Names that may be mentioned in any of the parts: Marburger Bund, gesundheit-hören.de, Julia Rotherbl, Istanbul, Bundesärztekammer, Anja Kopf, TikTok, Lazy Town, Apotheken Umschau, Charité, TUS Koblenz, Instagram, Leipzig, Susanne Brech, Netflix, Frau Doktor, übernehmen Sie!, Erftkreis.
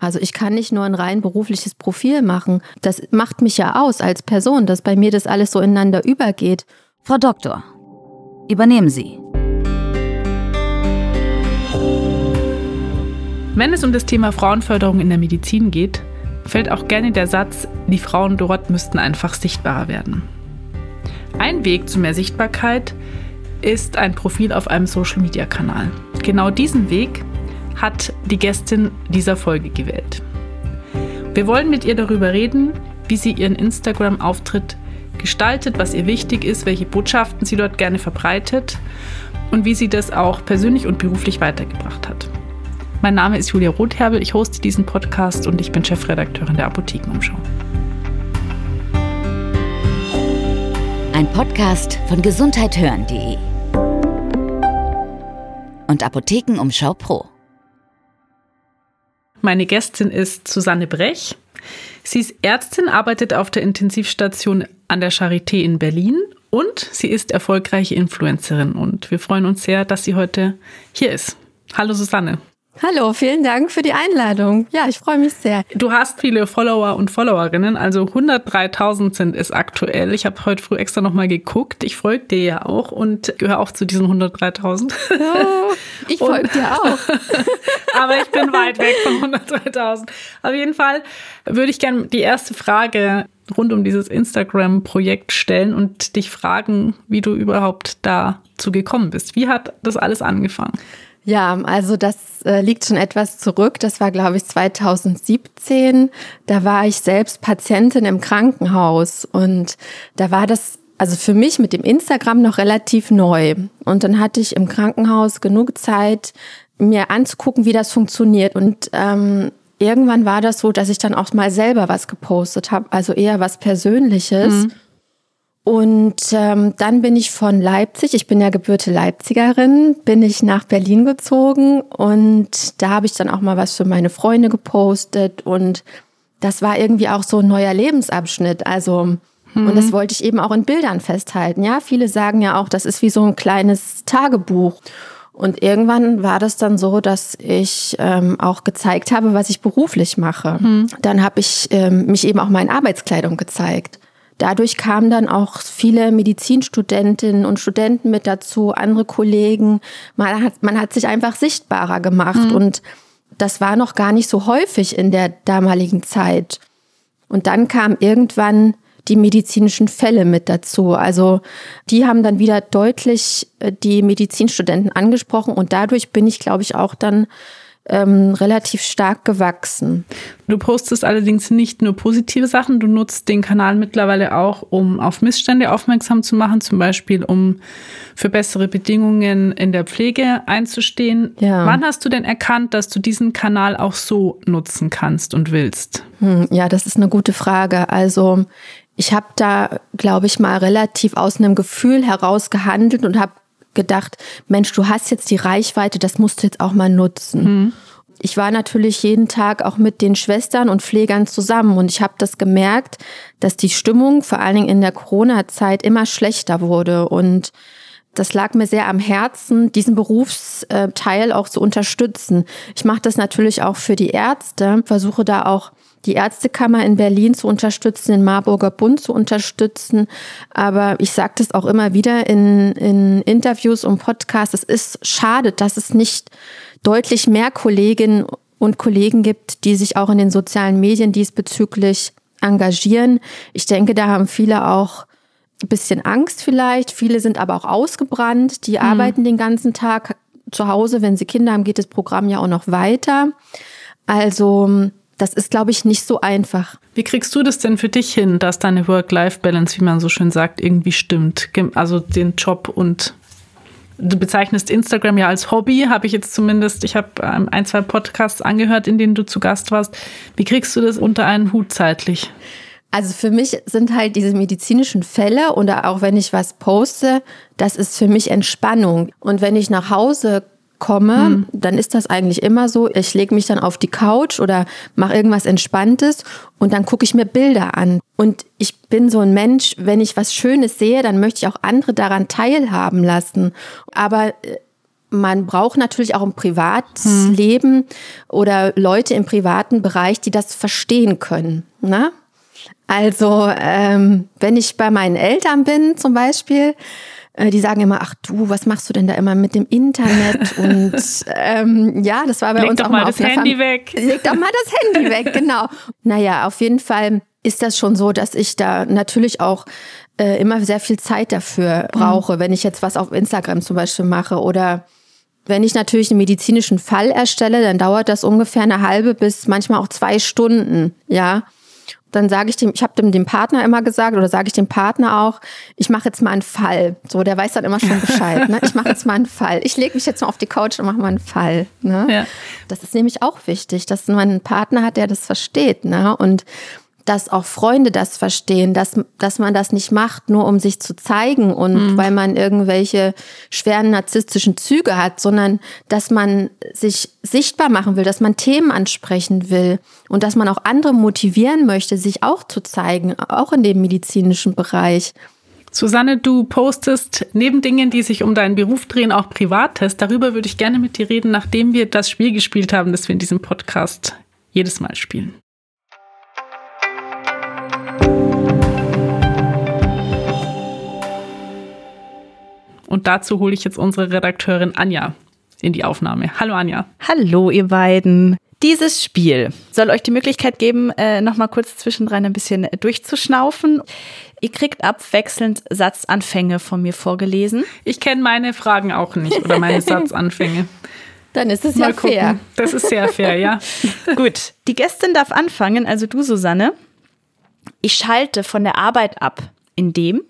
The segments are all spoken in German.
Also ich kann nicht nur ein rein berufliches Profil machen. Das macht mich ja aus als Person, dass bei mir das alles so ineinander übergeht. Frau Doktor, übernehmen Sie! Wenn es um das Thema Frauenförderung in der Medizin geht, fällt auch gerne der Satz, die Frauen dort müssten einfach sichtbarer werden. Ein Weg zu mehr Sichtbarkeit ist ein Profil auf einem Social-Media-Kanal. Genau diesen Weg hat die Gästin dieser Folge gewählt. Wir wollen mit ihr darüber reden, wie sie ihren Instagram-Auftritt gestaltet, was ihr wichtig ist, welche Botschaften sie dort gerne verbreitet und wie sie das auch persönlich und beruflich weitergebracht hat. Mein Name ist Julia Rotherbl, ich hoste diesen Podcast und ich bin Chefredakteurin der Apotheken Umschau. Ein Podcast von gesundheit-hören.de und Apotheken Umschau Pro. Meine Gästin ist Susanne Brech. Sie ist Ärztin, arbeitet auf der Intensivstation an der Charité in Berlin und sie ist erfolgreiche Influencerin. Und wir freuen uns sehr, dass sie heute hier ist. Hallo Susanne. Hallo, vielen Dank für die Einladung. Ja, ich freue mich sehr. Du hast viele Follower und Followerinnen, also 103.000 sind es aktuell. Ich habe heute früh extra nochmal geguckt. Ich folge dir ja auch und gehöre auch zu diesen 103.000. Oh, ich folge dir auch. Aber ich bin weit weg von 103.000. Auf jeden Fall würde ich gerne die erste Frage rund um dieses Instagram-Projekt stellen und dich fragen, wie du überhaupt dazu gekommen bist. Wie hat das alles angefangen? Ja, also das liegt schon etwas zurück. Das war, glaube ich, 2017. Da war ich selbst Patientin im Krankenhaus und da war das also für mich mit dem Instagram noch relativ neu. Und dann hatte ich im Krankenhaus genug Zeit, mir anzugucken, wie das funktioniert. Und irgendwann war das so, dass ich dann auch mal selber was gepostet habe, also eher was Persönliches. Mhm. Und dann bin ich von Leipzig, ich bin ja gebürtige Leipzigerin, bin ich nach Berlin gezogen und da habe ich dann auch mal was für meine Freunde gepostet und das war irgendwie auch so ein neuer Lebensabschnitt, also und das wollte ich eben auch in Bildern festhalten, ja, viele sagen ja auch, das ist wie so ein kleines Tagebuch und irgendwann war das dann so, dass ich auch gezeigt habe, was ich beruflich mache, Dann habe ich mich eben auch mal in Arbeitskleidung gezeigt. Dadurch kamen dann auch viele Medizinstudentinnen und Studenten mit dazu, andere Kollegen. Man hat sich einfach sichtbarer gemacht und das war noch gar nicht so häufig in der damaligen Zeit. Und dann kamen irgendwann die medizinischen Fälle mit dazu. Also die haben dann wieder deutlich die Medizinstudenten angesprochen und dadurch bin ich, glaube ich, auch dann relativ stark gewachsen. Du postest allerdings nicht nur positive Sachen, du nutzt den Kanal mittlerweile auch, um auf Missstände aufmerksam zu machen, zum Beispiel um für bessere Bedingungen in der Pflege einzustehen. Ja. Wann hast du denn erkannt, dass du diesen Kanal auch so nutzen kannst und willst? Ja, das ist eine gute Frage. Also ich habe da, glaube ich, mal relativ aus einem Gefühl heraus gehandelt und habe gedacht, Mensch, du hast jetzt die Reichweite, das musst du jetzt auch mal nutzen. Ich war natürlich jeden Tag auch mit den Schwestern und Pflegern zusammen und ich habe das gemerkt, dass die Stimmung vor allen Dingen in der Corona-Zeit immer schlechter wurde und das lag mir sehr am Herzen, diesen Berufsteil auch zu unterstützen. Ich mache das natürlich auch für die Ärzte, versuche da auch die Ärztekammer in Berlin zu unterstützen, den Marburger Bund zu unterstützen. Aber ich sage das auch immer wieder in Interviews und Podcasts, es ist schade, dass es nicht deutlich mehr Kolleginnen und Kollegen gibt, die sich auch in den sozialen Medien diesbezüglich engagieren. Ich denke, da haben viele auch ein bisschen Angst vielleicht. Viele sind aber auch ausgebrannt, die arbeiten den ganzen Tag zu Hause. Wenn sie Kinder haben, geht das Programm ja auch noch weiter. Also das ist, glaube ich, nicht so einfach. Wie kriegst du das denn für dich hin, dass deine Work-Life-Balance, wie man so schön sagt, irgendwie stimmt? Also den Job und du bezeichnest Instagram ja als Hobby, habe ich jetzt zumindest. Ich habe ein, zwei Podcasts angehört, in denen du zu Gast warst. Wie kriegst du das unter einen Hut zeitlich? Also für mich sind halt diese medizinischen Fälle oder auch wenn ich was poste, das ist für mich Entspannung. Und wenn ich nach Hause komme, dann ist das eigentlich immer so, ich lege mich dann auf die Couch oder mache irgendwas Entspanntes und dann gucke ich mir Bilder an. Und ich bin so ein Mensch, wenn ich was Schönes sehe, dann möchte ich auch andere daran teilhaben lassen. Aber man braucht natürlich auch im Privatleben oder Leute im privaten Bereich, die das verstehen können. Ne? Also wenn ich bei meinen Eltern bin zum Beispiel, die sagen immer, ach du, was machst du denn da immer mit dem Internet? Und ja, das war bei uns auch mal auf einer Familie. Leg doch mal das Handy weg, genau. Naja, auf jeden Fall ist das schon so, dass ich da natürlich auch immer sehr viel Zeit dafür brauche, wenn ich jetzt was auf Instagram zum Beispiel mache. Oder wenn ich natürlich einen medizinischen Fall erstelle, dann dauert das ungefähr eine halbe bis manchmal auch 2 Stunden, ja. Dann sage ich dem, ich habe dem Partner immer gesagt, oder sage ich dem Partner auch, ich mache jetzt mal einen Fall. So, der weiß dann immer schon Bescheid. Ne? Ich mache jetzt mal einen Fall. Ich lege mich jetzt mal auf die Couch und mache mal einen Fall. Ne? Ja. Das ist nämlich auch wichtig, dass man einen Partner hat, der das versteht. Ne? Und dass auch Freunde das verstehen, dass man das nicht macht, nur um sich zu zeigen und weil man irgendwelche schweren narzisstischen Züge hat, sondern dass man sich sichtbar machen will, dass man Themen ansprechen will und dass man auch andere motivieren möchte, sich auch zu zeigen, auch in dem medizinischen Bereich. Susanne, du postest neben Dingen, die sich um deinen Beruf drehen, auch Privates. Darüber würde ich gerne mit dir reden, nachdem wir das Spiel gespielt haben, das wir in diesem Podcast jedes Mal spielen. Und dazu hole ich jetzt unsere Redakteurin Anja in die Aufnahme. Hallo Anja. Hallo ihr beiden. Dieses Spiel soll euch die Möglichkeit geben, nochmal kurz zwischendrin ein bisschen durchzuschnaufen. Ihr kriegt abwechselnd Satzanfänge von mir vorgelesen. Ich kenne meine Fragen auch nicht oder meine Satzanfänge. Dann ist es mal ja gucken. Fair. Das ist sehr fair, ja. Gut, die Gästin darf anfangen, also du Susanne. Ich schalte von der Arbeit ab, indem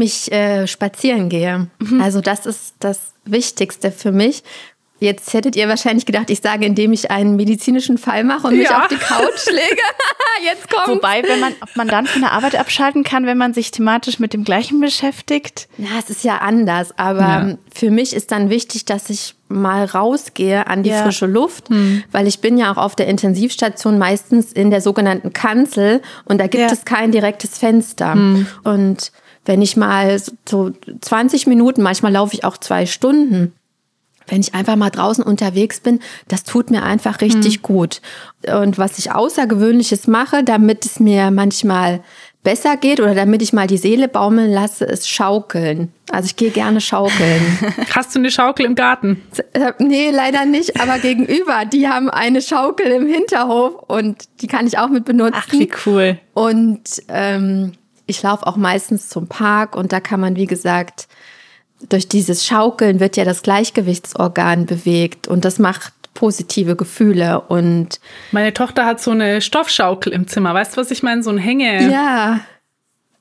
ich spazieren gehe. Also das ist das Wichtigste für mich. Jetzt hättet ihr wahrscheinlich gedacht, ich sage, indem ich einen medizinischen Fall mache und mich auf die Couch lege. Jetzt kommt's. Wobei, ob man dann von der Arbeit abschalten kann, wenn man sich thematisch mit dem Gleichen beschäftigt? Ja, es ist ja anders. Aber für mich ist dann wichtig, dass ich mal rausgehe an die frische Luft, weil ich bin ja auch auf der Intensivstation meistens in der sogenannten Kanzel und da gibt es kein direktes Fenster. Und wenn ich mal so 20 Minuten, manchmal laufe ich auch 2 Stunden, wenn ich einfach mal draußen unterwegs bin, das tut mir einfach richtig gut. Und was ich Außergewöhnliches mache, damit es mir manchmal besser geht oder damit ich mal die Seele baumeln lasse, ist Schaukeln. Also ich gehe gerne schaukeln. Hast du eine Schaukel im Garten? Nee, leider nicht, aber gegenüber, die haben eine Schaukel im Hinterhof und die kann ich auch mit benutzen. Ach, wie cool. Und ich laufe auch meistens zum Park und da kann man, wie gesagt, durch dieses Schaukeln wird ja das Gleichgewichtsorgan bewegt und das macht positive Gefühle. Und meine Tochter hat so eine Stoffschaukel im Zimmer. Weißt du, was ich meine? So ein Hänge. Ja,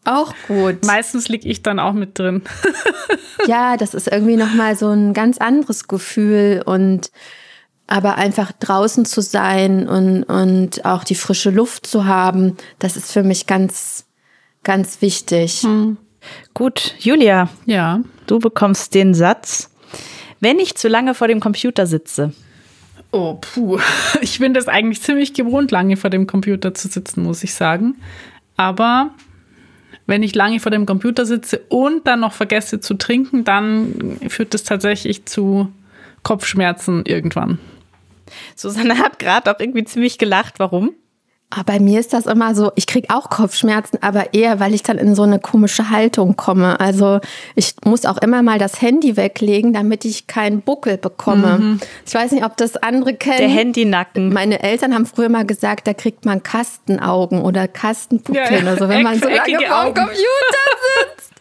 auch gut. Meistens liege ich dann auch mit drin. Ja, das ist irgendwie nochmal so ein ganz anderes Gefühl und aber einfach draußen zu sein und auch die frische Luft zu haben, das ist für mich ganz, ganz wichtig. Gut, Julia, ja, du bekommst den Satz, wenn ich zu lange vor dem Computer sitze. Oh, puh. Ich bin das eigentlich ziemlich gewohnt, lange vor dem Computer zu sitzen, muss ich sagen. Aber wenn ich lange vor dem Computer sitze und dann noch vergesse zu trinken, dann führt das tatsächlich zu Kopfschmerzen irgendwann. Susanne hat gerade auch irgendwie ziemlich gelacht. Warum? Aber bei mir ist das immer so, ich kriege auch Kopfschmerzen, aber eher, weil ich dann in so eine komische Haltung komme. Also ich muss auch immer mal das Handy weglegen, damit ich keinen Buckel bekomme. Ich weiß nicht, ob das andere kennen. Der Handynacken. Meine Eltern haben früher mal gesagt, da kriegt man Kastenaugen oder Kastenpupillen. Ja, also wenn man so lange vorm Computer sitzt.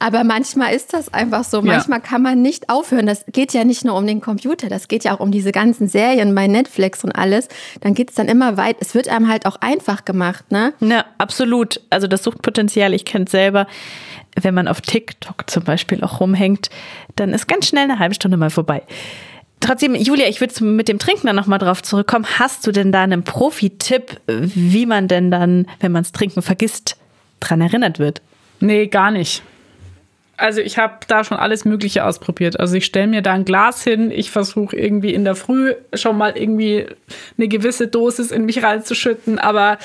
Aber manchmal ist das einfach so. Manchmal kann man nicht aufhören. Das geht ja nicht nur um den Computer, das geht ja auch um diese ganzen Serien bei Netflix und alles. Dann geht es dann immer weit. Es wird einem halt auch einfach gemacht, ne? Ja, absolut. Also das Suchtpotenzial, ich kenne es selber. Wenn man auf TikTok zum Beispiel auch rumhängt, dann ist ganz schnell eine halbe Stunde mal vorbei. Trotzdem, Julia, ich würde mit dem Trinken dann nochmal drauf zurückkommen. Hast du denn da einen Profi-Tipp, wie man denn dann, wenn man das Trinken vergisst, dran erinnert wird? Nee, gar nicht. Also ich habe da schon alles Mögliche ausprobiert. Also ich stelle mir da ein Glas hin, ich versuche irgendwie in der Früh schon mal irgendwie eine gewisse Dosis in mich reinzuschütten. Aber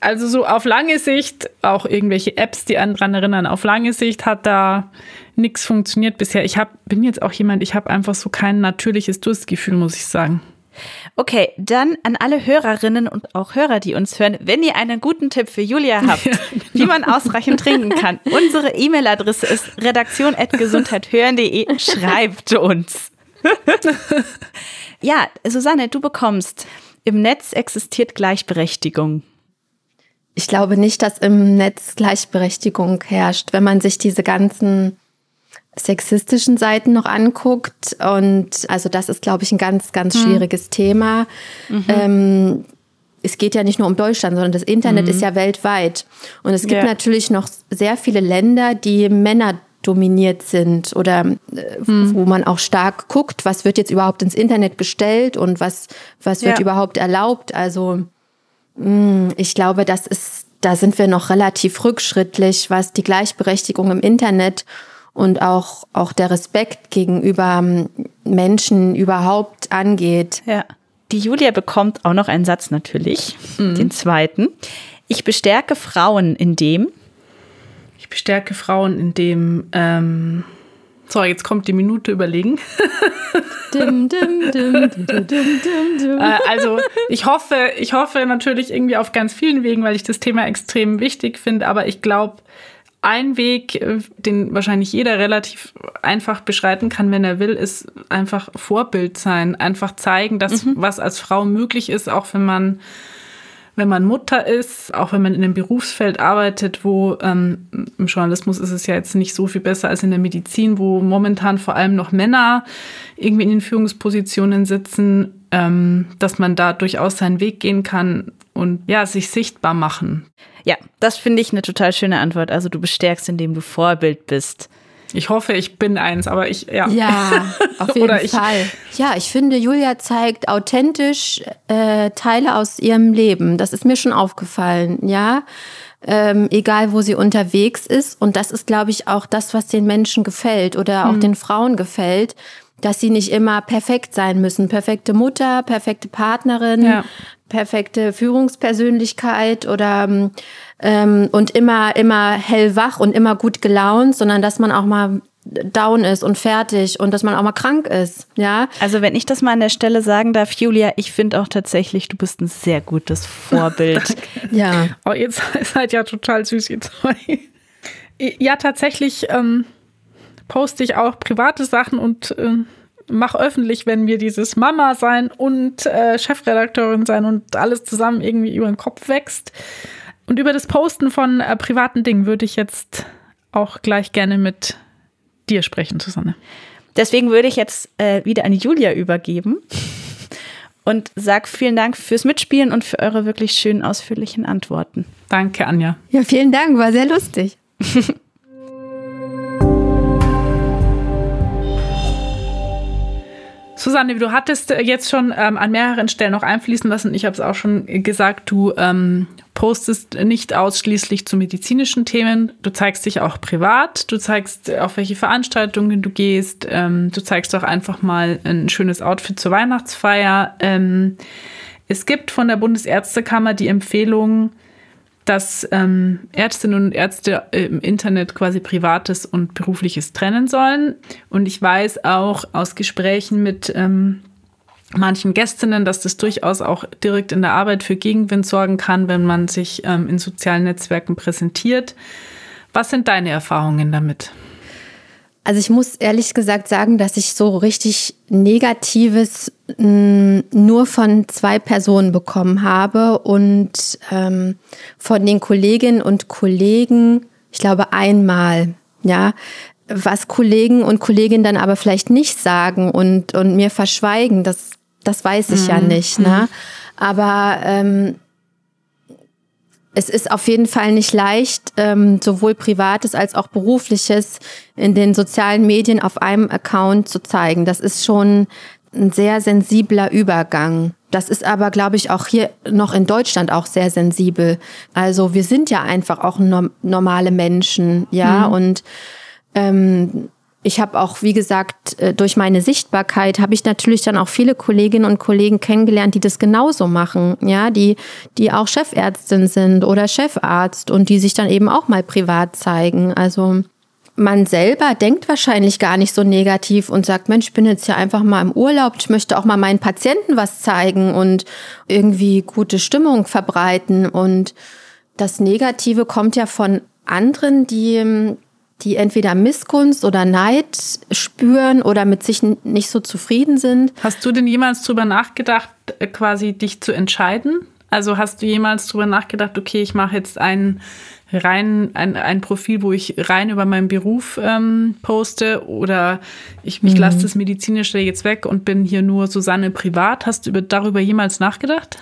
also so auf lange Sicht, auch irgendwelche Apps, die einen dran erinnern, auf lange Sicht hat da nichts funktioniert bisher. Ich bin jetzt auch jemand, ich habe einfach so kein natürliches Durstgefühl, muss ich sagen. Okay, dann an alle Hörerinnen und auch Hörer, die uns hören, wenn ihr einen guten Tipp für Julia habt, ja, genau, wie man ausreichend trinken kann. Unsere E-Mail-Adresse ist redaktion@gesundheit-hören.de. Schreibt uns. Ja, Susanne, du bekommst: Im Netz existiert Gleichberechtigung. Ich glaube nicht, dass im Netz Gleichberechtigung herrscht. Wenn man sich diese ganzen sexistischen Seiten noch anguckt, und also das ist, glaube ich, ein ganz, ganz schwieriges Thema. Mhm. Es geht ja nicht nur um Deutschland, sondern das Internet ist ja weltweit. Und es gibt natürlich noch sehr viele Länder, die Männer dominiert sind oder wo man auch stark guckt, was wird jetzt überhaupt ins Internet gestellt und was wird überhaupt erlaubt. Also ich glaube, da sind wir noch relativ rückschrittlich, was die Gleichberechtigung im Internet und auch der Respekt gegenüber Menschen überhaupt angeht. Ja. Die Julia bekommt auch noch einen Satz natürlich, den zweiten. Ich bestärke Frauen in dem, sorry, jetzt kommt die Minute überlegen. Dim, dim, dim, dim, dim, dim, dim. Also ich hoffe natürlich irgendwie auf ganz vielen Wegen, weil ich das Thema extrem wichtig finde, aber ich glaube, ein Weg, den wahrscheinlich jeder relativ einfach beschreiten kann, wenn er will, ist einfach Vorbild sein. Einfach zeigen, dass was als Frau möglich ist, auch wenn man Mutter ist, auch wenn man in einem Berufsfeld arbeitet, wo im Journalismus ist es ja jetzt nicht so viel besser als in der Medizin, wo momentan vor allem noch Männer irgendwie in den Führungspositionen sitzen, dass man da durchaus seinen Weg gehen kann und ja, sich sichtbar machen. Ja, das finde ich eine total schöne Antwort. Also du bestärkst, indem du Vorbild bist. Ich hoffe, ich bin eins, aber Ja, auf jeden Fall. Ja, ich finde, Julia zeigt authentisch Teile aus ihrem Leben. Das ist mir schon aufgefallen, ja. Egal, wo sie unterwegs ist. Und das ist, glaube ich, auch das, was den Menschen gefällt oder auch den Frauen gefällt, dass sie nicht immer perfekt sein müssen. Perfekte Mutter, perfekte Partnerin, perfekte Führungspersönlichkeit oder und immer hellwach und immer gut gelaunt, sondern dass man auch mal down ist und fertig und dass man auch mal krank ist, ja. Also wenn ich das mal an der Stelle sagen darf, Julia, ich finde auch tatsächlich, du bist ein sehr gutes Vorbild. Ja. Oh, ihr seid ja total süß, ihr zwei. Ja, tatsächlich poste ich auch private Sachen und mache öffentlich, wenn mir dieses Mama sein und Chefredakteurin sein und alles zusammen irgendwie über den Kopf wächst. Und über das Posten von privaten Dingen würde ich jetzt auch gleich gerne mit dir sprechen, Susanne. Deswegen würde ich jetzt wieder an Julia übergeben und sage vielen Dank fürs Mitspielen und für eure wirklich schönen, ausführlichen Antworten. Danke, Anja. Ja, vielen Dank, war sehr lustig. Susanne, du hattest jetzt schon an mehreren Stellen noch einfließen lassen. Ich habe es auch schon gesagt, du postest nicht ausschließlich zu medizinischen Themen. Du zeigst dich auch privat. Du zeigst, auf welche Veranstaltungen du gehst. Du zeigst auch einfach mal ein schönes Outfit zur Weihnachtsfeier. Es gibt von der Bundesärztekammer die Empfehlung, dass Ärztinnen und Ärzte im Internet quasi Privates und Berufliches trennen sollen. Und ich weiß auch aus Gesprächen mit manchen Gästinnen, dass das durchaus auch direkt in der Arbeit für Gegenwind sorgen kann, wenn man sich in sozialen Netzwerken präsentiert. Was sind deine Erfahrungen damit? Also ich muss ehrlich gesagt sagen, dass ich so richtig Negatives nur von 2 Personen bekommen habe und von den Kolleginnen und Kollegen, ich glaube einmal, ja, was Kollegen und Kolleginnen dann aber vielleicht nicht sagen und mir verschweigen, das weiß ich ja nicht, ne? Aber es ist auf jeden Fall nicht leicht, sowohl Privates als auch Berufliches in den sozialen Medien auf einem Account zu zeigen. Das ist schon ein sehr sensibler Übergang. Das ist aber, glaube ich, auch hier noch in Deutschland auch sehr sensibel. Also wir sind ja einfach auch normale Menschen, ja, und Ich habe auch, wie gesagt, durch meine Sichtbarkeit habe ich natürlich dann auch viele Kolleginnen und Kollegen kennengelernt, die das genauso machen, ja, die auch Chefärztin sind oder Chefarzt und die sich dann eben auch mal privat zeigen. Also man selber denkt wahrscheinlich gar nicht so negativ und sagt, Mensch, ich bin jetzt ja einfach mal im Urlaub, ich möchte auch mal meinen Patienten was zeigen und irgendwie gute Stimmung verbreiten. Und das Negative kommt ja von anderen, die entweder Missgunst oder Neid spüren oder mit sich nicht so zufrieden sind. Hast du denn jemals drüber nachgedacht, quasi dich zu entscheiden? Also hast du jemals drüber nachgedacht, okay, ich mache jetzt ein Profil, wo ich rein über meinen Beruf poste oder ich lasse das Medizinische jetzt weg und bin hier nur Susanne privat. Hast du darüber jemals nachgedacht?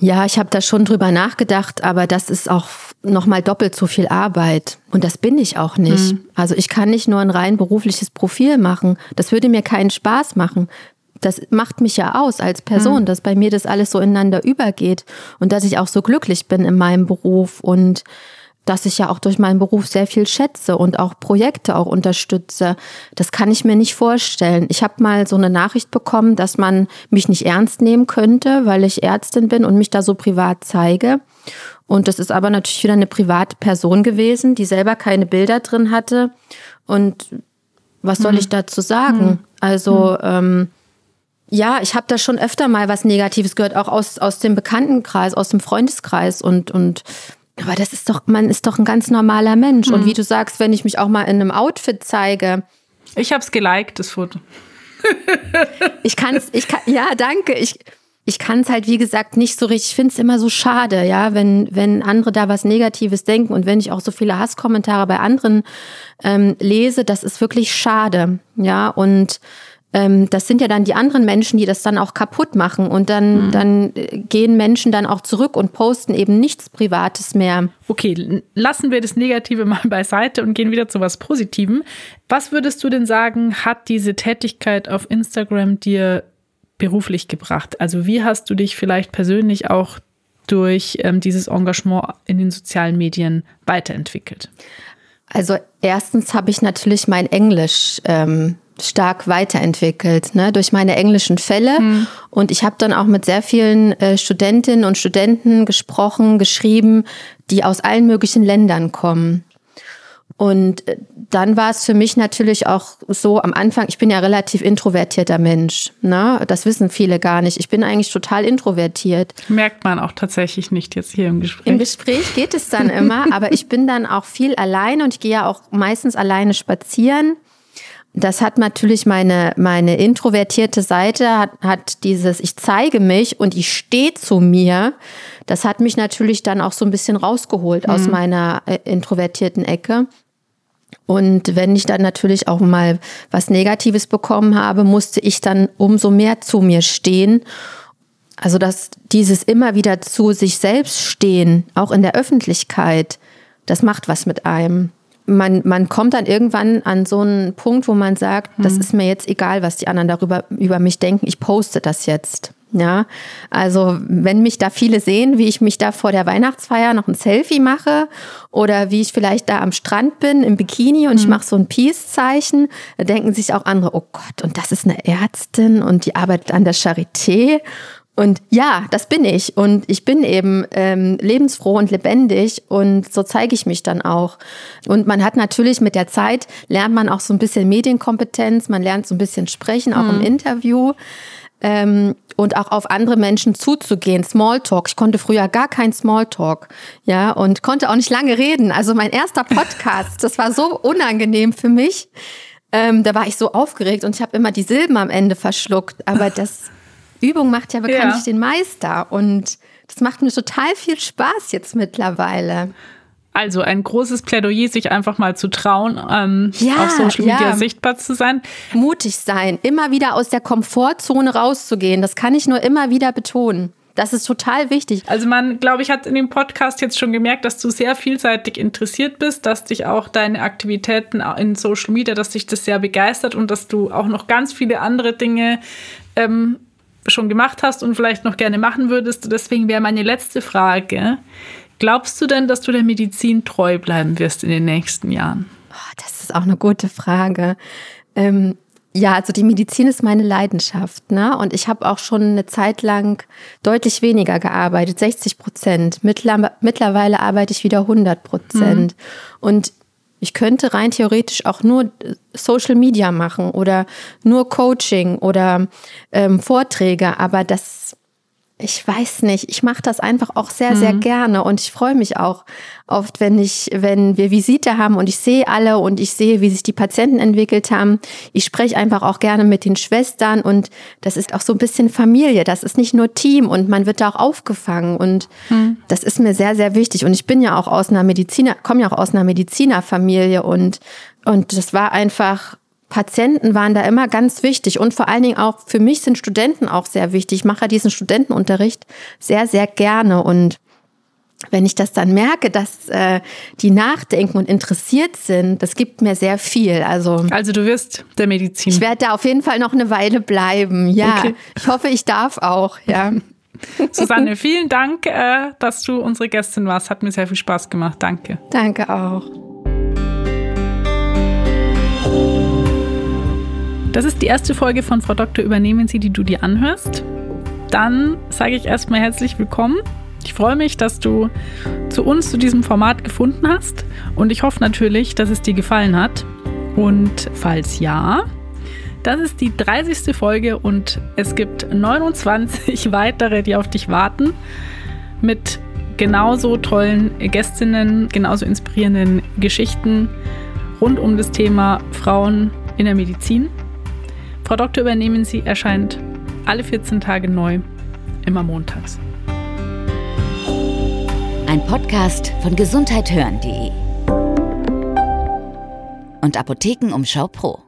Ja, ich habe da schon drüber nachgedacht, aber das ist auch nochmal doppelt so viel Arbeit. Und das bin ich auch nicht. Mhm. Also ich kann nicht nur ein rein berufliches Profil machen. Das würde mir keinen Spaß machen. Das macht mich ja aus als Person, dass bei mir das alles so ineinander übergeht und dass ich auch so glücklich bin in meinem Beruf und dass ich ja auch durch meinen Beruf sehr viel schätze und auch Projekte auch unterstütze. Das kann ich mir nicht vorstellen. Ich habe mal so eine Nachricht bekommen, dass man mich nicht ernst nehmen könnte, weil ich Ärztin bin und mich da so privat zeige. Und das ist aber natürlich wieder eine private Person gewesen, die selber keine Bilder drin hatte. Und was soll ich dazu sagen? Also ja, ich habe da schon öfter mal was Negatives gehört, auch aus dem Bekanntenkreis, aus dem Freundeskreis und aber das ist doch, man ist doch ein ganz normaler Mensch. Und wie du sagst, wenn ich mich auch mal in einem Outfit zeige. Ich hab's geliked, das Foto. Ja, danke. Ich kann es halt, wie gesagt, nicht so richtig. Ich finde es immer so schade, ja, wenn andere da was Negatives denken und wenn ich auch so viele Hasskommentare bei anderen lese, das ist wirklich schade, ja. Und das sind ja dann die anderen Menschen, die das dann auch kaputt machen. Und dann gehen Menschen dann auch zurück und posten eben nichts Privates mehr. Okay, lassen wir das Negative mal beiseite und gehen wieder zu was Positivem. Was würdest du denn sagen, hat diese Tätigkeit auf Instagram dir beruflich gebracht? Also wie hast du dich vielleicht persönlich auch durch dieses Engagement in den sozialen Medien weiterentwickelt? Also erstens habe ich natürlich mein Englisch stark weiterentwickelt, ne, durch meine englischen Fälle. Und ich habe dann auch mit sehr vielen Studentinnen und Studenten gesprochen, geschrieben, die aus allen möglichen Ländern kommen. Und dann war es für mich natürlich auch so am Anfang, ich bin ja relativ introvertierter Mensch, ne? Das wissen viele gar nicht. Ich bin eigentlich total introvertiert. Merkt man auch tatsächlich nicht jetzt hier im Gespräch. Im Gespräch geht es dann immer, aber ich bin dann auch viel alleine und ich gehe ja auch meistens alleine spazieren. Das hat natürlich meine introvertierte Seite, hat dieses, ich zeige mich und ich stehe zu mir. Das hat mich natürlich dann auch so ein bisschen rausgeholt aus meiner introvertierten Ecke. Und wenn ich dann natürlich auch mal was Negatives bekommen habe, musste ich dann umso mehr zu mir stehen. Also dass dieses immer wieder zu sich selbst stehen, auch in der Öffentlichkeit, das macht was mit einem. Man kommt dann irgendwann an so einen Punkt, wo man sagt, das ist mir jetzt egal, was die anderen darüber über mich denken. Ich poste das jetzt. Ja, also wenn mich da viele sehen, wie ich mich da vor der Weihnachtsfeier noch ein Selfie mache oder wie ich vielleicht da am Strand bin im Bikini und ich mache so ein Peace-Zeichen, da denken sich auch andere, oh Gott, und das ist eine Ärztin und die arbeitet an der Charité. Und ja, das bin ich. Und ich bin eben lebensfroh und lebendig und so zeige ich mich dann auch. Und man hat natürlich mit der Zeit, lernt man auch so ein bisschen Medienkompetenz, man lernt so ein bisschen sprechen, auch im Interview und auch auf andere Menschen zuzugehen. Smalltalk, ich konnte früher gar kein Smalltalk, ja, und konnte auch nicht lange reden. Also mein erster Podcast, das war so unangenehm für mich. Da war ich so aufgeregt und ich habe immer die Silben am Ende verschluckt, aber das... Übung macht ja bekanntlich den Meister und das macht mir total viel Spaß jetzt mittlerweile. Also ein großes Plädoyer, sich einfach mal zu trauen, auf Social Media sichtbar zu sein. Mutig sein, immer wieder aus der Komfortzone rauszugehen, das kann ich nur immer wieder betonen. Das ist total wichtig. Also man, glaube ich, hat in dem Podcast jetzt schon gemerkt, dass du sehr vielseitig interessiert bist, dass dich auch deine Aktivitäten in Social Media, dass dich das sehr begeistert und dass du auch noch ganz viele andere Dinge schon gemacht hast und vielleicht noch gerne machen würdest. Deswegen wäre meine letzte Frage, glaubst du denn, dass du der Medizin treu bleiben wirst in den nächsten Jahren? Das ist auch eine gute Frage. Ja, also die Medizin ist meine Leidenschaft, ne? Und ich habe auch schon eine Zeit lang deutlich weniger gearbeitet, 60%. Mittlerweile arbeite ich wieder 100%. Mhm. Und ich könnte rein theoretisch auch nur Social Media machen oder nur Coaching oder Vorträge, aber das, ich weiß nicht, ich mache das einfach auch sehr, sehr gerne und ich freue mich auch oft, wenn wir Visite haben und ich sehe alle und ich sehe, wie sich die Patienten entwickelt haben. Ich spreche einfach auch gerne mit den Schwestern und das ist auch so ein bisschen Familie, das ist nicht nur Team und man wird da auch aufgefangen und das ist mir sehr, sehr wichtig und ich bin ja auch aus einer Medizinerfamilie und das war einfach, Patienten waren da immer ganz wichtig und vor allen Dingen auch für mich sind Studenten auch sehr wichtig. Ich mache diesen Studentenunterricht sehr, sehr gerne und wenn ich das dann merke, dass die nachdenken und interessiert sind, das gibt mir sehr viel. Also du wirst der Medizin. Ich werde da auf jeden Fall noch eine Weile bleiben, ja. Okay. Ich hoffe, ich darf auch, ja. Susanne, vielen Dank, dass du unsere Gästin warst. Hat mir sehr viel Spaß gemacht, danke. Danke auch. Das ist die erste Folge von Frau Doktor, übernehmen Sie, die du dir anhörst. Dann sage ich erstmal herzlich willkommen. Ich freue mich, dass du zu uns, zu diesem Format gefunden hast. Und ich hoffe natürlich, dass es dir gefallen hat. Und falls ja, das ist die 30. Folge und es gibt 29 weitere, die auf dich warten. Mit genauso tollen Gästinnen, genauso inspirierenden Geschichten rund um das Thema Frauen in der Medizin. Frau Doktor, übernehmen Sie erscheint alle 14 Tage neu, immer montags. Ein Podcast von gesundheit-hören.de und Apotheken Umschau Pro.